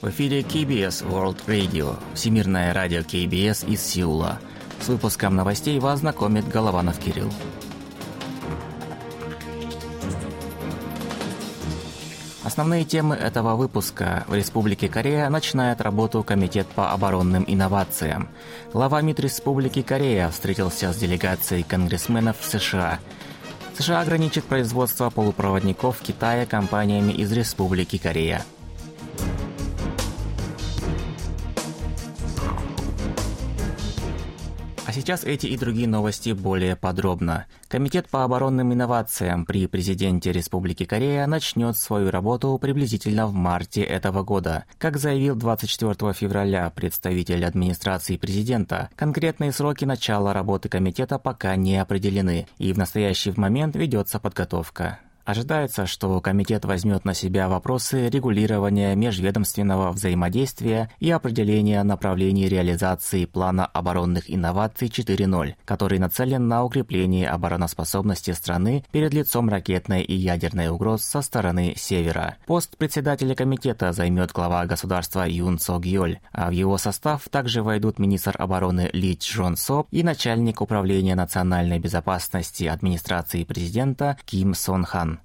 В эфире KBS World Radio, всемирное радио KBS из Сеула. С выпуском новостей вас знакомит Голованов Кирилл. Основные темы этого выпуска. В Республике Корея начинает работу Комитет по оборонным инновациям. Глава МИД Республики Корея встретился с делегацией конгрессменов США. США ограничит производство полупроводников в Китае компаниями из Республики Корея. А сейчас эти и другие новости более подробно. Комитет по оборонным инновациям при президенте Республики Корея начнет свою работу приблизительно в марте этого года. Как заявил 24 февраля представитель администрации президента, конкретные сроки начала работы комитета пока не определены, и в настоящий момент ведется подготовка. Ожидается, что комитет возьмет на себя вопросы регулирования межведомственного взаимодействия и определения направлений реализации плана оборонных инноваций 4.0, который нацелен на укрепление обороноспособности страны перед лицом ракетной и ядерной угроз со стороны Севера. Пост председателя комитета займет глава государства Юн Сок Ёль, а в его состав также войдут министр обороны Ли Чжон Соп и начальник управления национальной безопасности администрации президента Ким Сон Хан.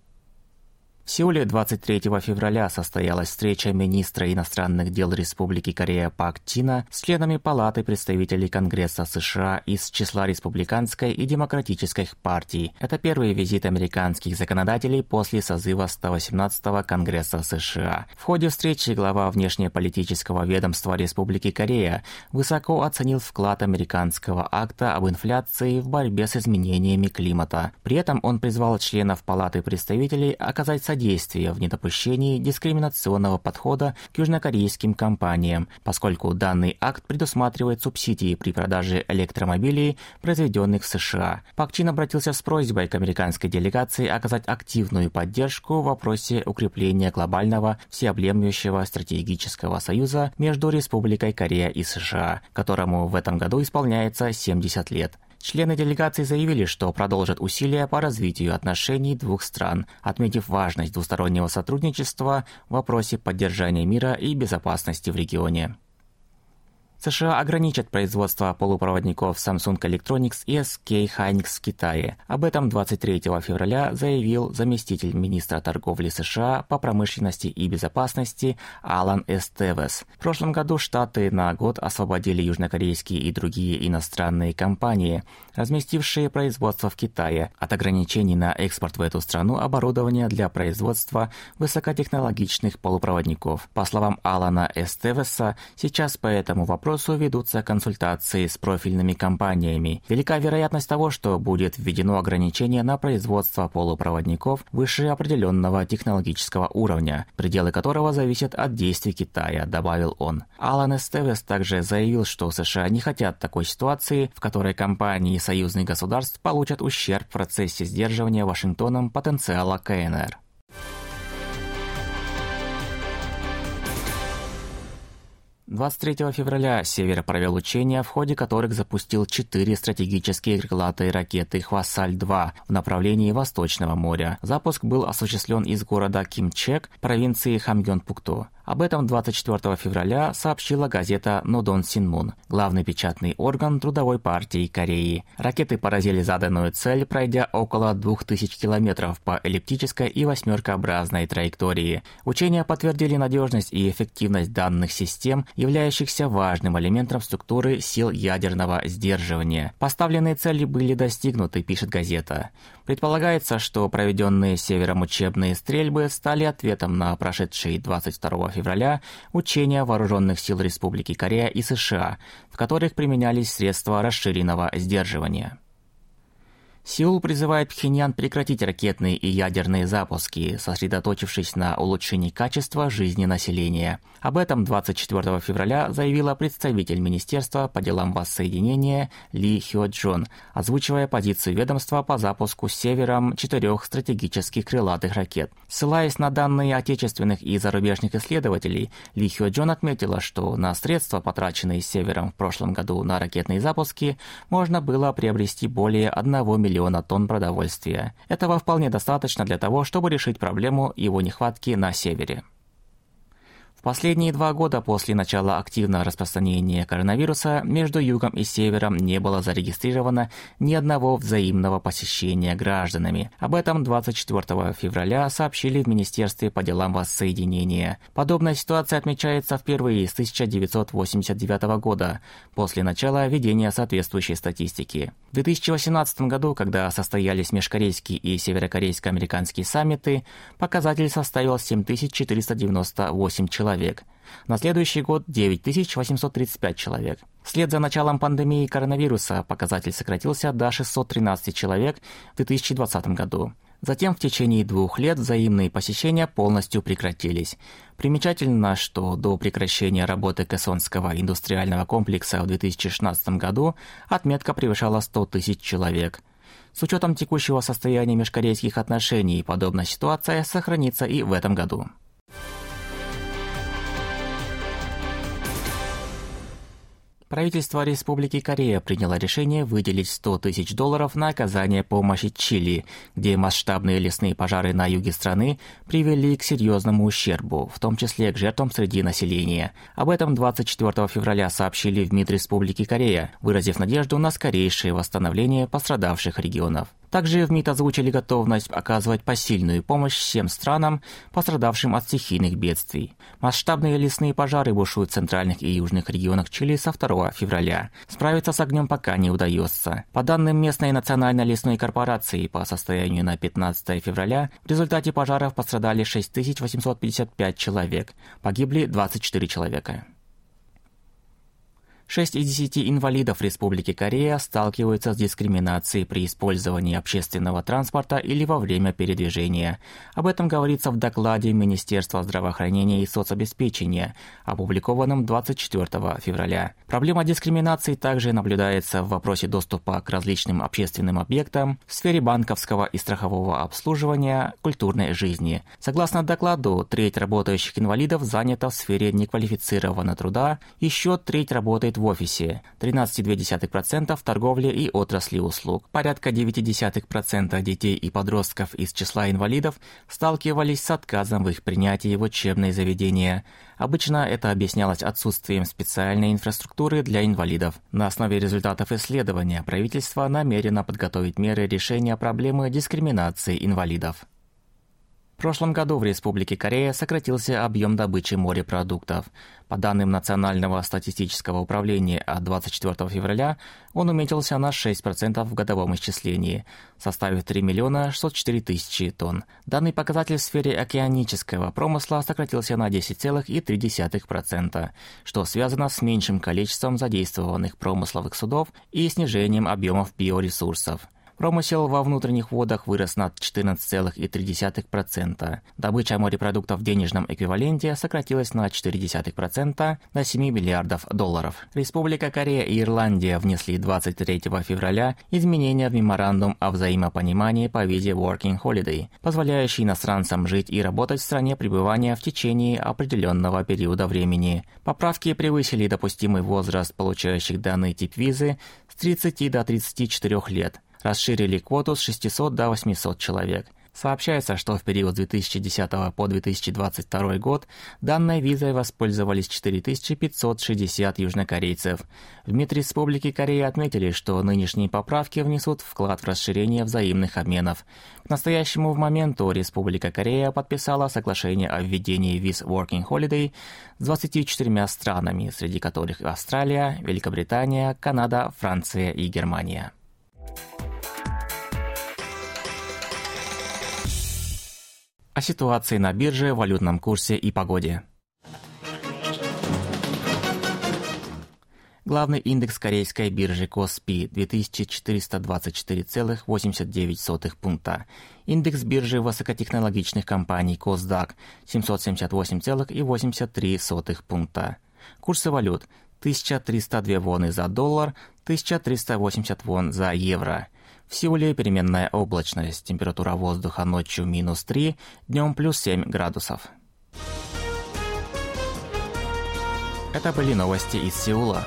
В Сеуле 23 февраля состоялась встреча министра иностранных дел Республики Корея Пак Тина с членами Палаты представителей Конгресса США из числа Республиканской и Демократической партий. Это первый визит американских законодателей после созыва 118-го Конгресса США. В ходе встречи глава внешнеполитического ведомства Республики Корея высоко оценил вклад американского акта об инфляции в борьбе с изменениями климата. При этом он призвал членов Палаты представителей оказать содействие в недопущении дискриминационного подхода к южнокорейским компаниям, поскольку данный акт предусматривает субсидии при продаже электромобилей, произведенных в США. Пак Чин обратился с просьбой к американской делегации оказать активную поддержку в вопросе укрепления глобального всеобъемлющего стратегического союза между Республикой Корея и США, которому в этом году исполняется 70 лет. Члены делегации заявили, что продолжат усилия по развитию отношений двух стран, отметив важность двустороннего сотрудничества в вопросе поддержания мира и безопасности в регионе. США ограничат производство полупроводников Samsung Electronics и SK Hynix в Китае. Об этом 23 февраля заявил заместитель министра торговли США по промышленности и безопасности Алан Эстевес. В прошлом году Штаты на год освободили южнокорейские и другие иностранные компании, разместившие производство в Китае, от ограничений на экспорт в эту страну оборудования для производства высокотехнологичных полупроводников. По словам Алана Эстевеса, сейчас по этому вопросу ведутся консультации с профильными компаниями. Велика вероятность того, что будет введено ограничение на производство полупроводников выше определенного технологического уровня, пределы которого зависят от действий Китая, добавил он. Алан Эстевес также заявил, что США не хотят такой ситуации, в которой компании союзных государств получат ущерб в процессе сдерживания Вашингтоном потенциала КНР. С 23 февраля «Север» провел учения, в ходе которых запустил 4 стратегические крылатые ракеты «Хвасаль-2» в направлении Восточного моря. Запуск был осуществлен из города Кимчек, провинции Хамгён-Пукто. Об этом 24 февраля сообщила газета «Нодон Синмун», главный печатный орган Трудовой партии Кореи. Ракеты поразили заданную цель, пройдя около 2000 километров по эллиптической и восьмеркообразной траектории. Учения подтвердили надежность и эффективность данных систем, являющихся важным элементом структуры сил ядерного сдерживания. Поставленные цели были достигнуты, пишет газета. Предполагается, что проведенные севером учебные стрельбы стали ответом на прошедшие 22 февраля учения Вооруженных сил Республики Корея и США, в которых применялись средства расширенного сдерживания. Сеул призывает Пхеньян прекратить ракетные и ядерные запуски, сосредоточившись на улучшении качества жизни населения. Об этом 24 февраля заявила представитель Министерства по делам воссоединения Ли Хио Джон, озвучивая позицию ведомства по запуску севером 4 стратегических крылатых ракет. Ссылаясь на данные отечественных и зарубежных исследователей, Ли Хио Джон отметила, что на средства, потраченные севером в прошлом году на ракетные запуски, можно было приобрести более 1 миллиона тонн продовольствия. Этого вполне достаточно для того, чтобы решить проблему его нехватки на севере. В Последние 2 года после начала активного распространения коронавируса между югом и севером не было зарегистрировано ни одного взаимного посещения гражданами. Об этом 24 февраля сообщили в Министерстве по делам воссоединения. Подобная ситуация отмечается впервые с 1989 года, после начала введения соответствующей статистики. В 2018 году, когда состоялись межкорейский и северокорейско-американские саммиты, показатель составил 7498 человек. На следующий год 9835 человек. Вслед за началом пандемии коронавируса показатель сократился до 613 человек в 2020 году. Затем в течение 2 лет взаимные посещения полностью прекратились. Примечательно, что до прекращения работы Кэсонского индустриального комплекса в 2016 году отметка превышала 100 тысяч человек. С учетом текущего состояния межкорейских отношений, подобная ситуация сохранится и в этом году. Правительство Республики Корея приняло решение выделить $100 тысяч на оказание помощи Чили, где масштабные лесные пожары на юге страны привели к серьезному ущербу, в том числе к жертвам среди населения. Об этом 24 февраля сообщили в МИД Республики Корея, выразив надежду на скорейшее восстановление пострадавших регионов. Также в МИД озвучили готовность оказывать посильную помощь всем странам, пострадавшим от стихийных бедствий. Масштабные лесные пожары бушуют в центральных и южных регионах Чили со 2 февраля. Справиться с огнем пока не удается. По данным местной национальной лесной корпорации, по состоянию на 15 февраля в результате пожаров пострадали 6855 человек, погибли 24 человека. 6 из 10 инвалидов Республики Корея сталкиваются с дискриминацией при использовании общественного транспорта или во время передвижения. Об этом говорится в докладе Министерства здравоохранения и соцобеспечения, опубликованном 24 февраля. Проблема дискриминации также наблюдается в вопросе доступа к различным общественным объектам в сфере банковского и страхового обслуживания, культурной жизни. Согласно докладу, 1/3 работающих инвалидов занята в сфере неквалифицированного труда, еще 1/3 работает в офисе, 13,2% в торговле и отрасли услуг. Порядка 0,9% детей и подростков из числа инвалидов сталкивались с отказом в их принятии в учебные заведения. Обычно это объяснялось отсутствием специальной инфраструктуры для инвалидов. На основе результатов исследования правительство намерено подготовить меры решения проблемы дискриминации инвалидов. В прошлом году в Республике Корея сократился объем добычи морепродуктов. По данным Национального статистического управления от 24 февраля, он уменьшился на 6% в годовом исчислении, составив 3 миллиона 604 тысячи тонн. Данный показатель в сфере океанического промысла сократился на 10,3%, что связано с меньшим количеством задействованных промысловых судов и снижением объемов биоресурсов. Промысел во внутренних водах вырос на 14,3%. Добыча морепродуктов в денежном эквиваленте сократилась на 0,4% до $7 миллиардов. Республика Корея и Ирландия внесли 23 февраля изменения в меморандум о взаимопонимании по визе Working Holiday, позволяющий иностранцам жить и работать в стране пребывания в течение определенного периода времени. Поправки превысили допустимый возраст получающих данный тип визы с 30 до 34 лет. Расширили квоту с 600 до 800 человек. Сообщается, что в период с 2010 по 2022 год данной визой воспользовались 4560 южнокорейцев. В МИД Республики Корея отметили, что нынешние поправки внесут вклад в расширение взаимных обменов. К настоящему моменту Республика Корея подписала соглашение о введении виз Working Holiday с 24 странами, среди которых Австралия, Великобритания, Канада, Франция и Германия. О ситуации на бирже, валютном курсе и погоде. Главный индекс корейской биржи Коспи 2424,89 пункта. Индекс биржи высокотехнологичных компаний Косдак 778,83 пункта. Курсы валют: 1302 воны за доллар, 1380 вон за евро. В Сеуле переменная облачность, температура воздуха ночью -3, днем +7 градусов. Это были новости из Сеула.